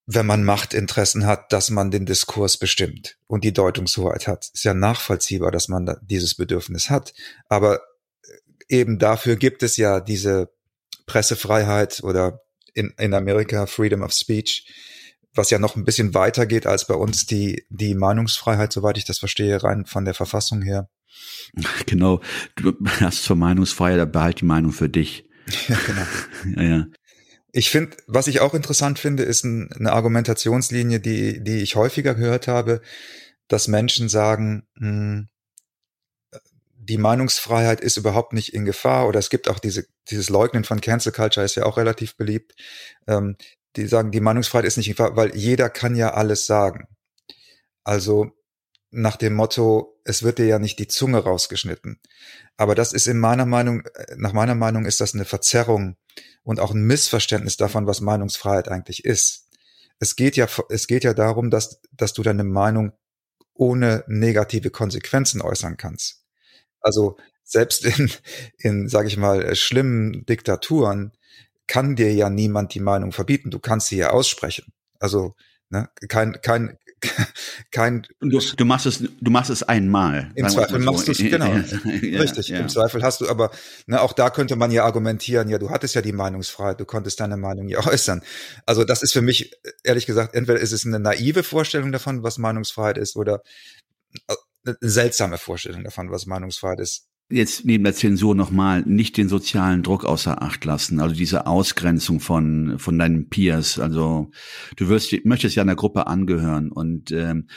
wenn man Machtinteressen hat, dass man den Diskurs bestimmt und die Deutungshoheit hat. Ist ja nachvollziehbar, dass man da dieses Bedürfnis hat. Aber eben dafür gibt es ja diese Pressefreiheit oder in, in Amerika Freedom of Speech, was ja noch ein bisschen weiter geht als bei uns die, die Meinungsfreiheit, soweit ich das verstehe, rein von der Verfassung her. Genau. Du hast zur Meinungsfreiheit, aber halt die Meinung für dich. Ja, genau. Ja, ja. Ich finde, was ich auch interessant finde, ist ein, eine Argumentationslinie, die, die ich häufiger gehört habe, dass Menschen sagen, mh, die Meinungsfreiheit ist überhaupt nicht in Gefahr, oder es gibt auch diese, dieses Leugnen von Cancel Culture, ist ja auch relativ beliebt, ähm, die sagen, die Meinungsfreiheit ist nicht in Gefahr, weil jeder kann ja alles sagen. Also nach dem Motto, es wird dir ja nicht die Zunge rausgeschnitten. Aber das ist in meiner Meinung, nach meiner Meinung ist das eine Verzerrung und auch ein Missverständnis davon, was Meinungsfreiheit eigentlich ist. Es geht ja, es geht ja darum, dass, dass du deine Meinung ohne negative Konsequenzen äußern kannst. Also selbst in, in, sag ich mal, schlimmen Diktaturen kann dir ja niemand die Meinung verbieten. Du kannst sie ja aussprechen. Also, ne, kein, kein, kein. Du, du machst es, du machst es einmal. Im Zweifel so. machst du es, genau. Ja, richtig. Ja. Im Zweifel hast du, aber, ne, auch da könnte man ja argumentieren, ja, du hattest ja die Meinungsfreiheit, du konntest deine Meinung ja äußern. Also, das ist für mich, ehrlich gesagt, entweder ist es eine naive Vorstellung davon, was Meinungsfreiheit ist, oder eine seltsame Vorstellung davon, was Meinungsfreiheit ist. jetzt neben der Zensur nochmal nicht den sozialen Druck außer Acht lassen, also diese Ausgrenzung von von deinen Peers. Also du wirst, möchtest ja einer Gruppe angehören und ähm,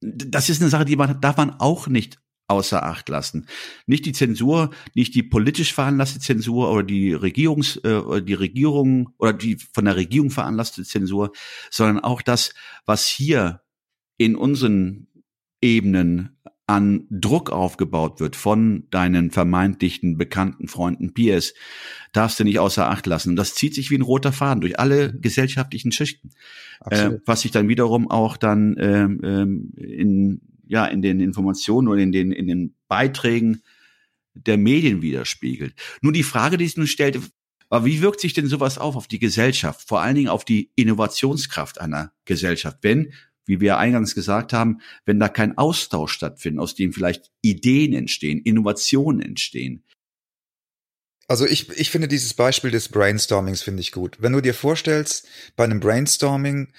das ist eine Sache, die man darf man auch nicht außer Acht lassen. Nicht die Zensur, nicht die politisch veranlasste Zensur oder die Regierungs, äh, die Regierung oder die von der Regierung veranlasste Zensur, sondern auch das, was hier in unseren Ebenen an Druck aufgebaut wird von deinen vermeintlichen bekannten Freunden, Peers, darfst du nicht außer Acht lassen. Und das zieht sich wie ein roter Faden durch alle gesellschaftlichen Schichten. Äh, was sich dann wiederum auch dann ähm, ähm, in ja in den Informationen oder in den in den Beiträgen der Medien widerspiegelt. Nur die Frage, die ich nun stellte, war, wie wirkt sich denn sowas auf, auf die Gesellschaft, vor allen Dingen auf die Innovationskraft einer Gesellschaft, wenn, wie wir eingangs gesagt haben, wenn da kein Austausch stattfindet, aus dem vielleicht Ideen entstehen, Innovationen entstehen. Also ich, ich finde dieses Beispiel des Brainstormings finde ich gut. Wenn du dir vorstellst, bei einem Brainstorming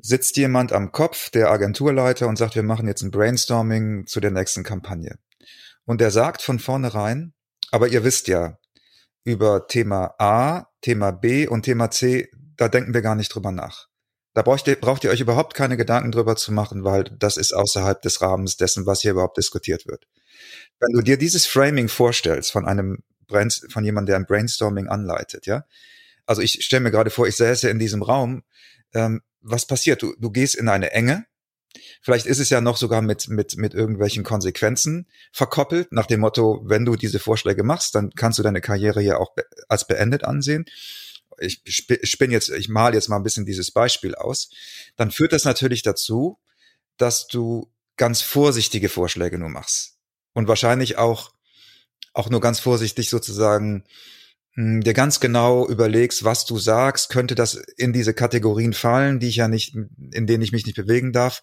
sitzt jemand am Kopf, der Agenturleiter, und sagt, wir machen jetzt ein Brainstorming zu der nächsten Kampagne. Und der sagt von vornherein, aber ihr wisst ja, über Thema A, Thema B und Thema C, da denken wir gar nicht drüber nach. Da braucht ihr, braucht ihr euch überhaupt keine Gedanken drüber zu machen, weil das ist außerhalb des Rahmens dessen, was hier überhaupt diskutiert wird. Wenn du dir dieses Framing vorstellst von einem Brainst- von jemandem, der ein Brainstorming anleitet, ja, also ich stelle mir gerade vor, ich säße in diesem Raum, ähm, was passiert? Du, du gehst in eine Enge. Vielleicht ist es ja noch sogar mit mit mit irgendwelchen Konsequenzen verkoppelt, nach dem Motto, wenn du diese Vorschläge machst, dann kannst du deine Karriere ja auch be- als beendet ansehen. Ich spinne jetzt, ich male jetzt mal ein bisschen dieses Beispiel aus, dann führt das natürlich dazu, dass du ganz vorsichtige Vorschläge nur machst und wahrscheinlich auch auch nur ganz vorsichtig sozusagen mh, dir ganz genau überlegst, was du sagst, könnte das in diese Kategorien fallen, die ich ja nicht, in denen ich mich nicht bewegen darf.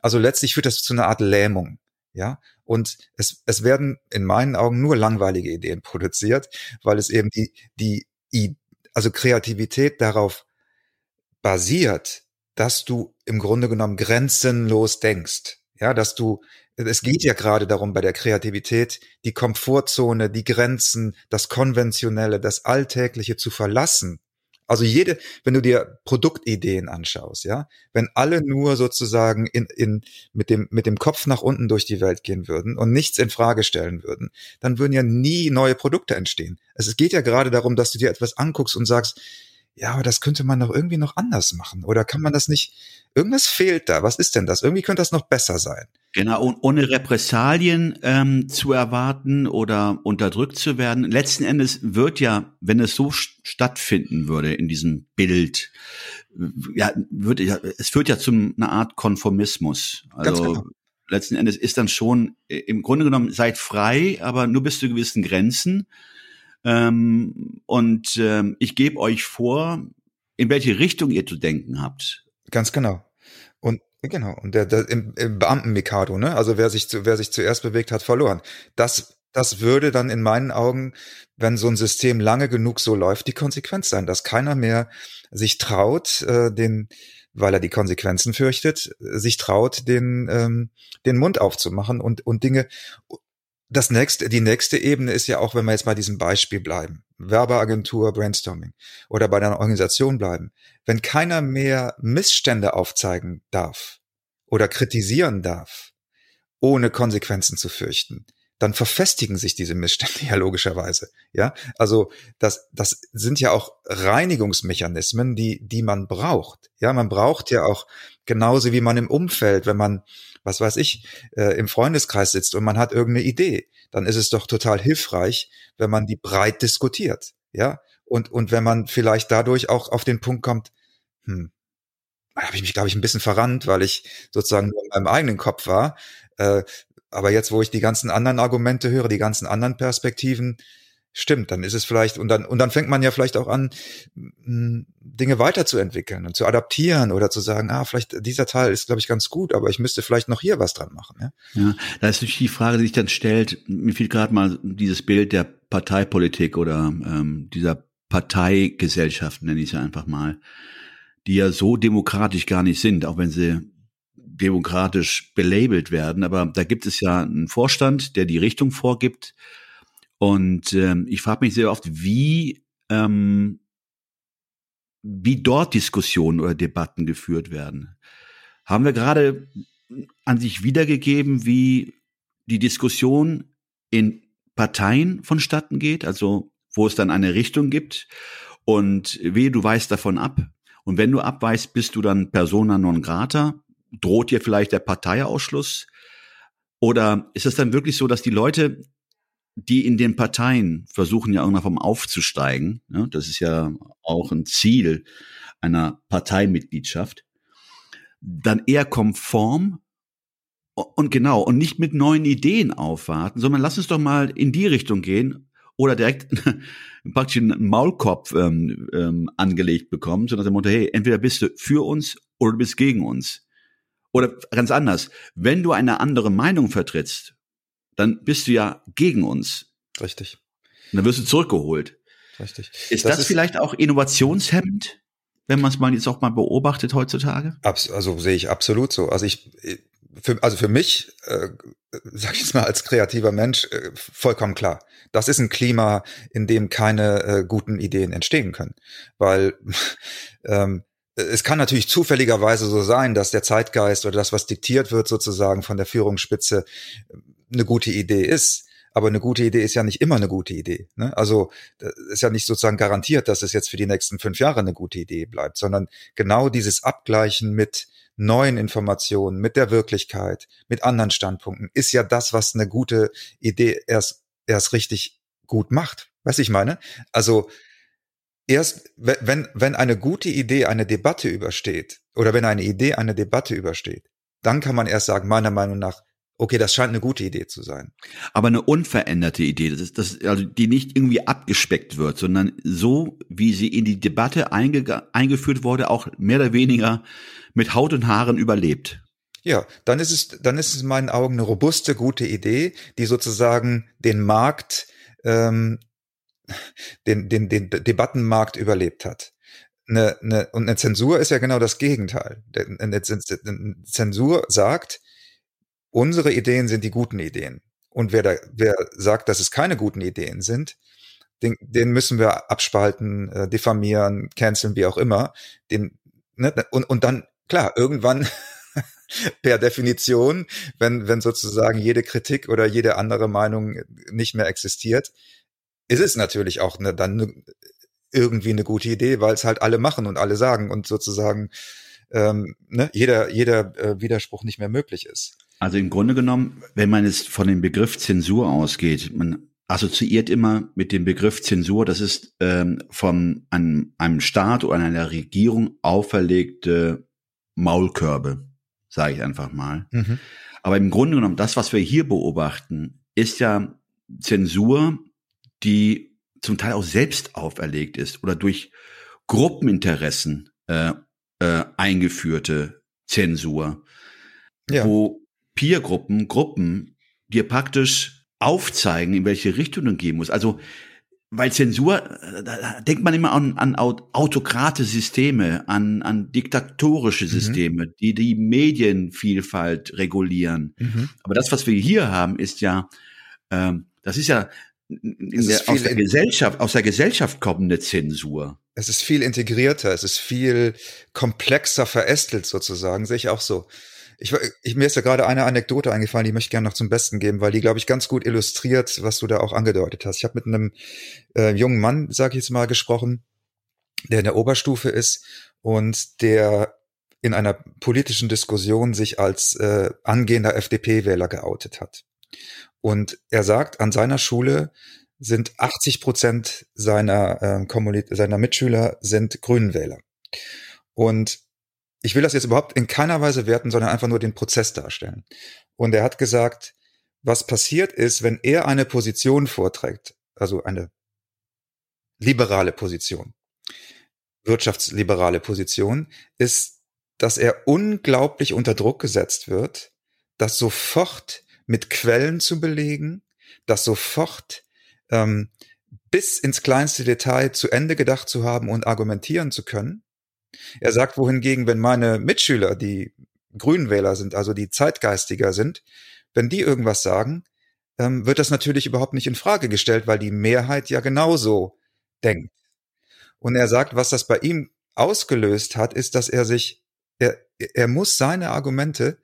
Also letztlich führt das zu einer Art Lähmung, ja. Und es es werden in meinen Augen nur langweilige Ideen produziert, weil es eben die die Ideen Also Kreativität darauf basiert, dass du im Grunde genommen grenzenlos denkst. Ja, dass du, es geht ja gerade darum bei der Kreativität, die Komfortzone, die Grenzen, das Konventionelle, das Alltägliche zu verlassen. Also jede, wenn du dir Produktideen anschaust, ja, wenn alle nur sozusagen in, in, mit dem, mit dem Kopf nach unten durch die Welt gehen würden und nichts in Frage stellen würden, dann würden ja nie neue Produkte entstehen. Also es geht ja gerade darum, dass du dir etwas anguckst und sagst, ja, aber das könnte man doch irgendwie noch anders machen. Oder kann man das nicht, irgendwas fehlt da. Was ist denn das? Irgendwie könnte das noch besser sein. Genau, und ohne Repressalien ähm, zu erwarten oder unterdrückt zu werden. Letzten Endes wird ja, wenn es so st- stattfinden würde in diesem Bild, ja, wird, ja es führt ja zu einer Art Konformismus. Also Ganz genau. Letzten Endes ist dann schon, im Grunde genommen, seid frei, aber nur bis zu gewissen Grenzen. Ähm, und ähm, ich gebe euch vor, in welche Richtung ihr zu denken habt. Ganz genau. Und genau. Und der, der im, im Beamten-Mikado, ne? Also wer sich zu, wer sich zuerst bewegt, hat verloren. Das, das würde dann in meinen Augen, wenn so ein System lange genug so läuft, die Konsequenz sein, dass keiner mehr sich traut, äh, den, weil er die Konsequenzen fürchtet, sich traut, den, ähm, den Mund aufzumachen und, und Dinge. Das nächste, die nächste Ebene ist ja auch, wenn wir jetzt bei diesem Beispiel bleiben, Werbeagentur, Brainstorming oder bei einer Organisation bleiben, wenn keiner mehr Missstände aufzeigen darf oder kritisieren darf, ohne Konsequenzen zu fürchten, dann verfestigen sich diese Missstände ja logischerweise. Ja, also das, das sind ja auch Reinigungsmechanismen, die, die man braucht. Ja, man braucht ja auch genauso wie man im Umfeld, wenn man was weiß ich, äh, im Freundeskreis sitzt und man hat irgendeine Idee, dann ist es doch total hilfreich, wenn man die breit diskutiert, ja, und und wenn man vielleicht dadurch auch auf den Punkt kommt, hm, da habe ich mich, glaube ich, ein bisschen verrannt, weil ich sozusagen nur in meinem eigenen Kopf war, äh, aber jetzt, wo ich die ganzen anderen Argumente höre, die ganzen anderen Perspektiven, stimmt, dann ist es vielleicht, und dann, und dann fängt man ja vielleicht auch an, Dinge weiterzuentwickeln und zu adaptieren oder zu sagen, ah, vielleicht dieser Teil ist, glaube ich, ganz gut, aber ich müsste vielleicht noch hier was dran machen. Ja, ja, da ist natürlich die Frage, die sich dann stellt, mir fiel gerade mal dieses Bild der Parteipolitik oder ähm, dieser Parteigesellschaft, nenne ich es einfach mal, die ja so demokratisch gar nicht sind, auch wenn sie demokratisch belabelt werden, aber da gibt es ja einen Vorstand, der die Richtung vorgibt, Und ähm, ich frage mich sehr oft, wie ähm, wie dort Diskussionen oder Debatten geführt werden. Haben wir gerade an sich wiedergegeben, wie die Diskussion in Parteien vonstatten geht, also wo es dann eine Richtung gibt und wehe, du weichst davon ab. Und wenn du abweichst, bist du dann persona non grata, droht dir vielleicht der Parteiausschluss? Oder ist es dann wirklich so, dass die Leute, die in den Parteien versuchen ja irgendeiner Form aufzusteigen, ne? Das ist ja auch ein Ziel einer Parteimitgliedschaft, dann eher konform und genau, und nicht mit neuen Ideen aufwarten, sondern lass uns doch mal in die Richtung gehen oder direkt praktisch einen Maulkorb ähm, ähm, angelegt bekommen, sondern der Motto, hey, entweder bist du für uns oder du bist gegen uns. Oder ganz anders, wenn du eine andere Meinung vertrittst, dann bist du ja gegen uns. Richtig. Und dann wirst du zurückgeholt. Richtig. Ist das, das ist vielleicht auch innovationshemmend, wenn man es mal jetzt auch mal beobachtet heutzutage? Abs- also sehe ich absolut so. Also ich, für, also für mich, äh, sag ich jetzt mal als kreativer Mensch, äh, vollkommen klar. Das ist ein Klima, in dem keine äh, guten Ideen entstehen können. Weil ähm, es kann natürlich zufälligerweise so sein, dass der Zeitgeist oder das, was diktiert wird sozusagen von der Führungsspitze, eine gute Idee ist, aber eine gute Idee ist ja nicht immer eine gute Idee. Ne? Also ist ja nicht sozusagen garantiert, dass es jetzt für die nächsten fünf Jahre eine gute Idee bleibt, sondern genau dieses Abgleichen mit neuen Informationen, mit der Wirklichkeit, mit anderen Standpunkten ist ja das, was eine gute Idee erst erst richtig gut macht. Weißt du, ich meine? Also erst wenn wenn eine gute Idee eine Debatte übersteht oder wenn eine Idee eine Debatte übersteht, dann kann man erst sagen, meiner Meinung nach, okay, das scheint eine gute Idee zu sein. Aber eine unveränderte Idee, das ist, das, also die nicht irgendwie abgespeckt wird, sondern so, wie sie in die Debatte einge- eingeführt wurde, auch mehr oder weniger mit Haut und Haaren überlebt. Ja, dann ist es, dann ist es in meinen Augen eine robuste, gute Idee, die sozusagen den Markt, ähm, den, den, den Debattenmarkt überlebt hat. Eine, eine, und eine Zensur ist ja genau das Gegenteil. Eine Zensur sagt, unsere Ideen sind die guten Ideen. Und wer da, wer sagt, dass es keine guten Ideen sind, den, den müssen wir abspalten, äh, diffamieren, canceln, wie auch immer. Den, ne? Und, und dann, klar, irgendwann per Definition, wenn, wenn sozusagen jede Kritik oder jede andere Meinung nicht mehr existiert, ist es natürlich auch eine, dann irgendwie eine gute Idee, weil es halt alle machen und alle sagen und sozusagen ähm, ne? jeder, jeder äh, Widerspruch nicht mehr möglich ist. Also im Grunde genommen, wenn man jetzt von dem Begriff Zensur ausgeht, man assoziiert immer mit dem Begriff Zensur, das ist ähm, von einem, einem Staat oder einer Regierung auferlegte Maulkörbe, sage ich einfach mal. Mhm. Aber im Grunde genommen, das, was wir hier beobachten, ist ja Zensur, die zum Teil auch selbst auferlegt ist oder durch Gruppeninteressen äh, äh, eingeführte Zensur, ja. Wo Peergruppen, Gruppen, die praktisch aufzeigen, in welche Richtung es gehen muss. Also, weil Zensur, da denkt man immer an, an autokratische Systeme, an, an diktatorische Systeme, mhm. die die Medienvielfalt regulieren. Mhm. Aber das, was wir hier haben, ist ja, ähm, das ist ja in der, ist aus, der Gesellschaft, aus der Gesellschaft kommende Zensur. Es ist viel integrierter, es ist viel komplexer verästelt sozusagen, sehe ich auch so. Ich, ich, mir ist ja gerade eine Anekdote eingefallen, die möchte ich gerne noch zum Besten geben, weil die, glaube ich, ganz gut illustriert, was du da auch angedeutet hast. Ich habe mit einem äh, jungen Mann, sage ich jetzt mal, gesprochen, der in der Oberstufe ist und der in einer politischen Diskussion sich als äh, angehender F D P-Wähler geoutet hat. Und er sagt, an seiner Schule sind achtzig Prozent seiner, äh, Kommuni- seiner Mitschüler sind Grünenwähler. Und ich will das jetzt überhaupt in keiner Weise werten, sondern einfach nur den Prozess darstellen. Und er hat gesagt, was passiert ist, wenn er eine Position vorträgt, also eine liberale Position, wirtschaftsliberale Position, ist, dass er unglaublich unter Druck gesetzt wird, das sofort mit Quellen zu belegen, das sofort ähm, bis ins kleinste Detail zu Ende gedacht zu haben und argumentieren zu können. Er sagt, wohingegen, wenn meine Mitschüler, die Grünenwähler sind, also die zeitgeistiger sind, wenn die irgendwas sagen, ähm, wird das natürlich überhaupt nicht in Frage gestellt, weil die Mehrheit ja genauso denkt. Und er sagt, was das bei ihm ausgelöst hat, ist, dass er sich, er, er muss seine Argumente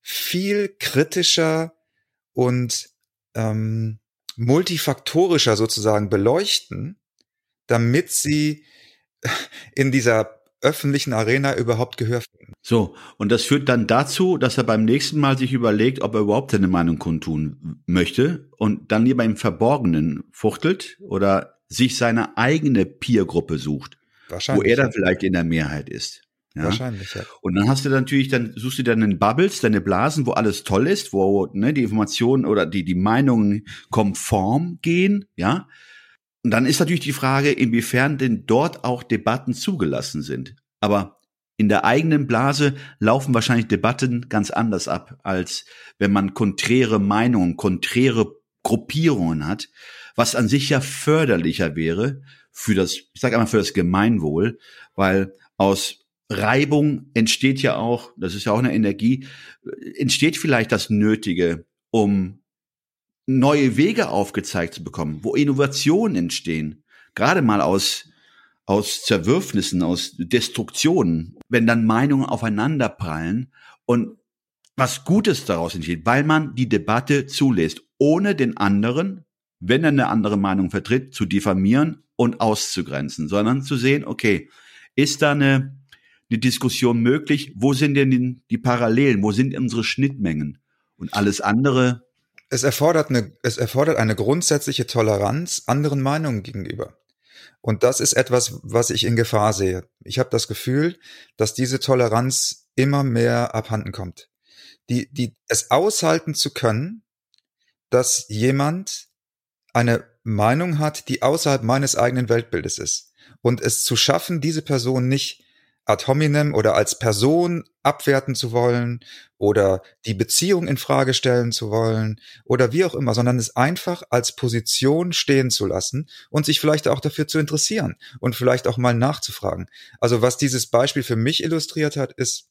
viel kritischer und ähm, multifaktorischer sozusagen beleuchten, damit sie in dieser öffentlichen Arena überhaupt Gehör finden. So, und das führt dann dazu, dass er beim nächsten Mal sich überlegt, ob er überhaupt seine Meinung kundtun möchte und dann lieber im Verborgenen fuchtelt oder sich seine eigene Peergruppe sucht, wo er dann vielleicht in der Mehrheit ist. Ja? Wahrscheinlich, ja. Und dann hast du natürlich, dann suchst du deine Bubbles, deine Blasen, wo alles toll ist, wo ne, die Informationen oder die, die Meinungen konform gehen, ja. Und dann ist natürlich die Frage, inwiefern denn dort auch Debatten zugelassen sind. Aber in der eigenen Blase laufen wahrscheinlich Debatten ganz anders ab, als wenn man konträre Meinungen, konträre Gruppierungen hat, was an sich ja förderlicher wäre für das, ich sage einmal für das Gemeinwohl, weil aus Reibung entsteht ja auch, das ist ja auch eine Energie, entsteht vielleicht das Nötige, um neue Wege aufgezeigt zu bekommen, wo Innovationen entstehen, gerade mal aus aus Zerwürfnissen, aus Destruktionen, wenn dann Meinungen aufeinanderprallen und was Gutes daraus entsteht, weil man die Debatte zulässt, ohne den anderen, wenn er eine andere Meinung vertritt, zu diffamieren und auszugrenzen, sondern zu sehen, okay, ist da eine, eine Diskussion möglich, wo sind denn die, die Parallelen, wo sind unsere Schnittmengen und alles andere. Es erfordert eine, es erfordert eine grundsätzliche Toleranz anderen Meinungen gegenüber. Und das ist etwas, was ich in Gefahr sehe. Ich habe das Gefühl, dass diese Toleranz immer mehr abhanden kommt. Die, die, es aushalten zu können, dass jemand eine Meinung hat, die außerhalb meines eigenen Weltbildes ist. Und es zu schaffen, diese Person nicht ad hominem oder als Person abwerten zu wollen oder die Beziehung in Frage stellen zu wollen oder wie auch immer, sondern es einfach als Position stehen zu lassen und sich vielleicht auch dafür zu interessieren und vielleicht auch mal nachzufragen. Also was dieses Beispiel für mich illustriert hat, ist,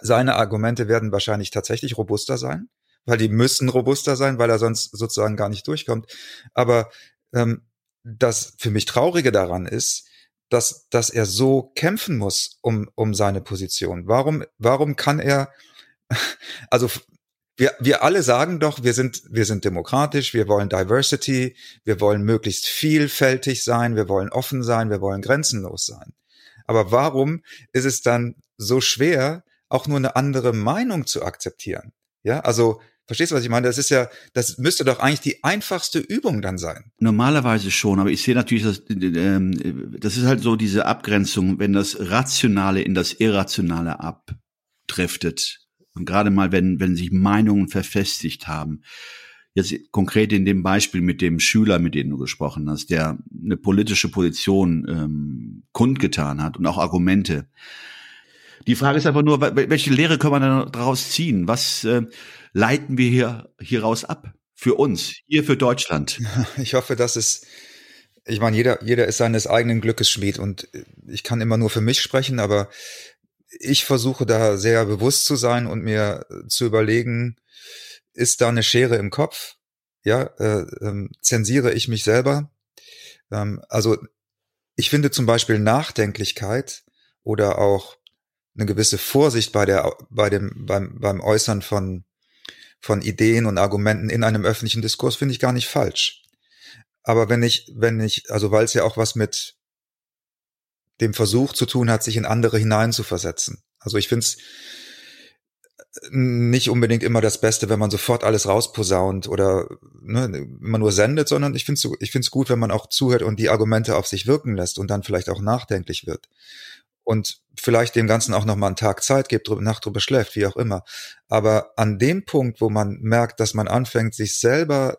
seine Argumente werden wahrscheinlich tatsächlich robuster sein, weil die müssen robuster sein, weil er sonst sozusagen gar nicht durchkommt. Aber ähm, das für mich Traurige daran ist, dass, dass er so kämpfen muss um, um seine Position. Warum, warum kann er, also, wir, wir alle sagen doch, wir sind, wir sind demokratisch, wir wollen Diversity, wir wollen möglichst vielfältig sein, wir wollen offen sein, wir wollen grenzenlos sein. Aber warum ist es dann so schwer, auch nur eine andere Meinung zu akzeptieren? Ja, also, verstehst du, was ich meine? Das ist ja, das müsste doch eigentlich die einfachste Übung dann sein. Normalerweise schon, aber ich sehe natürlich, dass, äh, das ist halt so diese Abgrenzung, wenn das Rationale in das Irrationale abdriftet. Und gerade mal, wenn, wenn sich Meinungen verfestigt haben. Jetzt konkret in dem Beispiel mit dem Schüler, mit dem du gesprochen hast, der eine politische Position ähm, kundgetan hat und auch Argumente. Die Frage ist einfach nur, welche Lehre können wir dann daraus ziehen? Was äh, leiten wir hier hieraus ab? Für uns, hier für Deutschland. Ich hoffe, dass es, ich meine, jeder jeder ist seines eigenen Glückes Schmied und ich kann immer nur für mich sprechen, aber ich versuche da sehr bewusst zu sein und mir zu überlegen, ist da eine Schere im Kopf? Ja, äh, äh, zensiere ich mich selber? Ähm, also ich finde zum Beispiel Nachdenklichkeit oder auch eine gewisse Vorsicht bei der, bei dem, beim, beim Äußern von, von Ideen und Argumenten in einem öffentlichen Diskurs finde ich gar nicht falsch. Aber wenn ich, wenn ich, also weil es ja auch was mit dem Versuch zu tun hat, sich in andere hineinzuversetzen. Also ich finde es nicht unbedingt immer das Beste, wenn man sofort alles rausposaunt oder ne, immer nur sendet, sondern ich finde es, ich finde es gut, wenn man auch zuhört und die Argumente auf sich wirken lässt und dann vielleicht auch nachdenklich wird. Und vielleicht dem Ganzen auch nochmal einen Tag Zeit gibt, drüber, Nacht drüber schläft, wie auch immer. Aber an dem Punkt, wo man merkt, dass man anfängt, sich selber,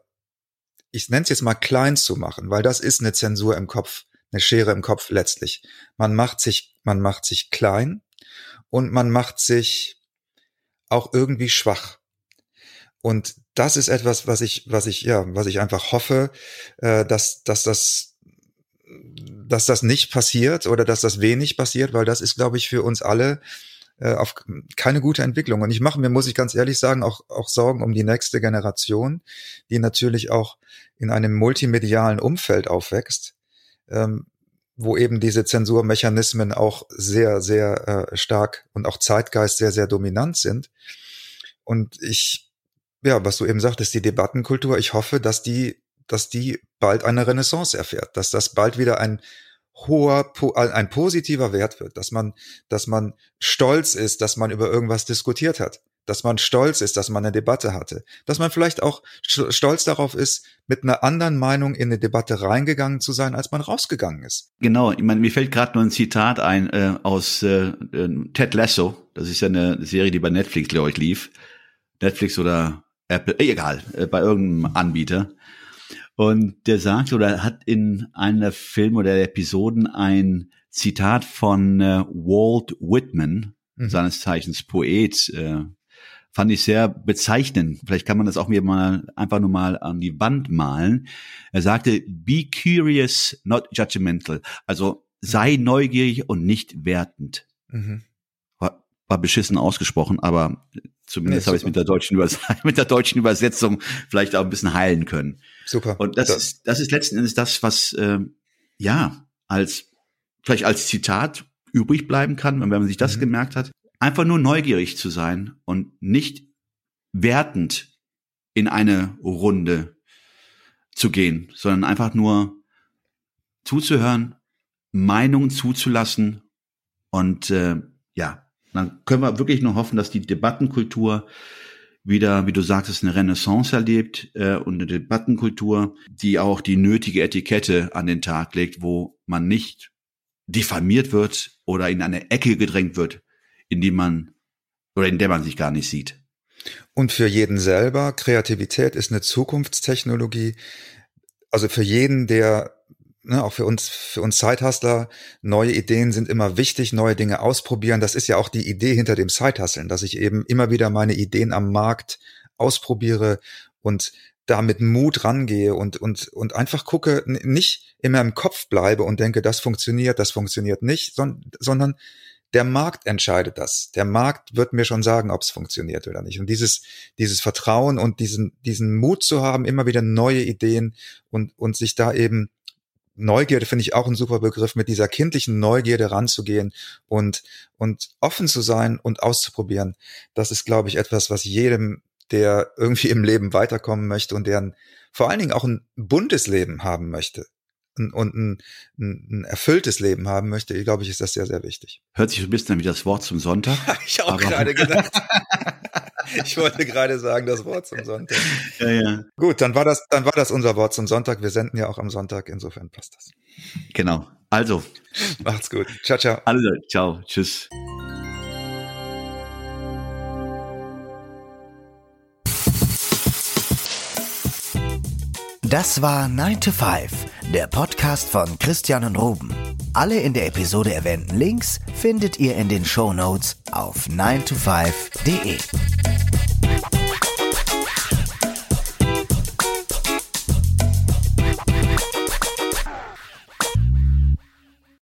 ich nenne es jetzt mal klein zu machen, weil das ist eine Zensur im Kopf, eine Schere im Kopf letztlich. Man macht sich, man macht sich klein und man macht sich auch irgendwie schwach. Und das ist etwas, was ich, was ich, ja, was ich einfach hoffe, dass, dass das, dass das nicht passiert oder dass das wenig passiert, weil das ist, glaube ich, für uns alle äh, auf keine gute Entwicklung. Und ich mache mir, muss ich ganz ehrlich sagen, auch, auch Sorgen um die nächste Generation, die natürlich auch in einem multimedialen Umfeld aufwächst, ähm, wo eben diese Zensurmechanismen auch sehr, sehr äh, stark und auch Zeitgeist sehr, sehr dominant sind. Und ich, ja, was du eben sagtest, die Debattenkultur, ich hoffe, dass die, dass die bald eine Renaissance erfährt, dass das bald wieder ein hoher, ein positiver Wert wird, dass man, dass man stolz ist, dass man über irgendwas diskutiert hat, dass man stolz ist, dass man eine Debatte hatte, dass man vielleicht auch stolz darauf ist, mit einer anderen Meinung in eine Debatte reingegangen zu sein, als man rausgegangen ist. Genau, ich meine, mir fällt gerade nur ein Zitat ein äh, aus äh, Ted Lasso, das ist ja eine Serie, die bei Netflix, glaube ich, lief, Netflix oder Apple, äh, egal, äh, bei irgendeinem Anbieter. Und der sagt oder hat in einer Film oder Episoden ein Zitat von äh, Walt Whitman, mhm. seines Zeichens Poet, äh, fand ich sehr bezeichnend. Vielleicht kann man das auch mir mal einfach nur mal an die Wand malen. Er sagte, be curious, not judgmental. Also sei mhm. neugierig und nicht wertend. Mhm. War, war beschissen ausgesprochen, aber zumindest nee, habe ich es mit der deutschen Übers- mit der deutschen Übersetzung vielleicht auch ein bisschen heilen können. Super. Und das, das. ist das ist letzten Endes das, was äh, ja als vielleicht als Zitat übrig bleiben kann, wenn man sich das mhm. gemerkt hat. Einfach nur neugierig zu sein und nicht wertend in eine Runde zu gehen, sondern einfach nur zuzuhören, Meinungen zuzulassen und äh, ja, dann können wir wirklich nur hoffen, dass die Debattenkultur wieder, wie du sagtest, eine Renaissance erlebt äh, und eine Debattenkultur, die auch die nötige Etikette an den Tag legt, wo man nicht diffamiert wird oder in eine Ecke gedrängt wird, in die man oder in der man sich gar nicht sieht. Und für jeden selber, Kreativität ist eine Zukunftstechnologie. Also für jeden, der, ne, auch für uns, für uns Side-Hustler, neue Ideen sind immer wichtig, neue Dinge ausprobieren. Das ist ja auch die Idee hinter dem Side-Hustlen, dass ich eben immer wieder meine Ideen am Markt ausprobiere und da mit Mut rangehe und und und einfach gucke, nicht immer im Kopf bleibe und denke, das funktioniert, das funktioniert nicht, sondern, sondern der Markt entscheidet das. Der Markt wird mir schon sagen, ob es funktioniert oder nicht. Und dieses dieses Vertrauen und diesen diesen Mut zu haben, immer wieder neue Ideen und und sich da eben, Neugierde finde ich auch ein super Begriff, mit dieser kindlichen Neugierde ranzugehen und und offen zu sein und auszuprobieren. Das ist, glaube ich, etwas, was jedem, der irgendwie im Leben weiterkommen möchte und der vor allen Dingen auch ein buntes Leben haben möchte, und ein, ein, ein erfülltes Leben haben möchte, ich glaube, ich ist das sehr, sehr wichtig. Hört sich ein bisschen wie das Wort zum Sonntag. Ich auch gerade gedacht. Ich wollte gerade sagen, das Wort zum Sonntag. Ja, ja. Gut, dann war das, dann war das unser Wort zum Sonntag. Wir senden ja auch am Sonntag, insofern passt das. Genau. Also. Macht's gut. Ciao, ciao. Also, ciao. Tschüss. Das war nine to five, der Podcast von Christian und Ruben. Alle in der Episode erwähnten Links findet ihr in den Shownotes auf nine to five dot de.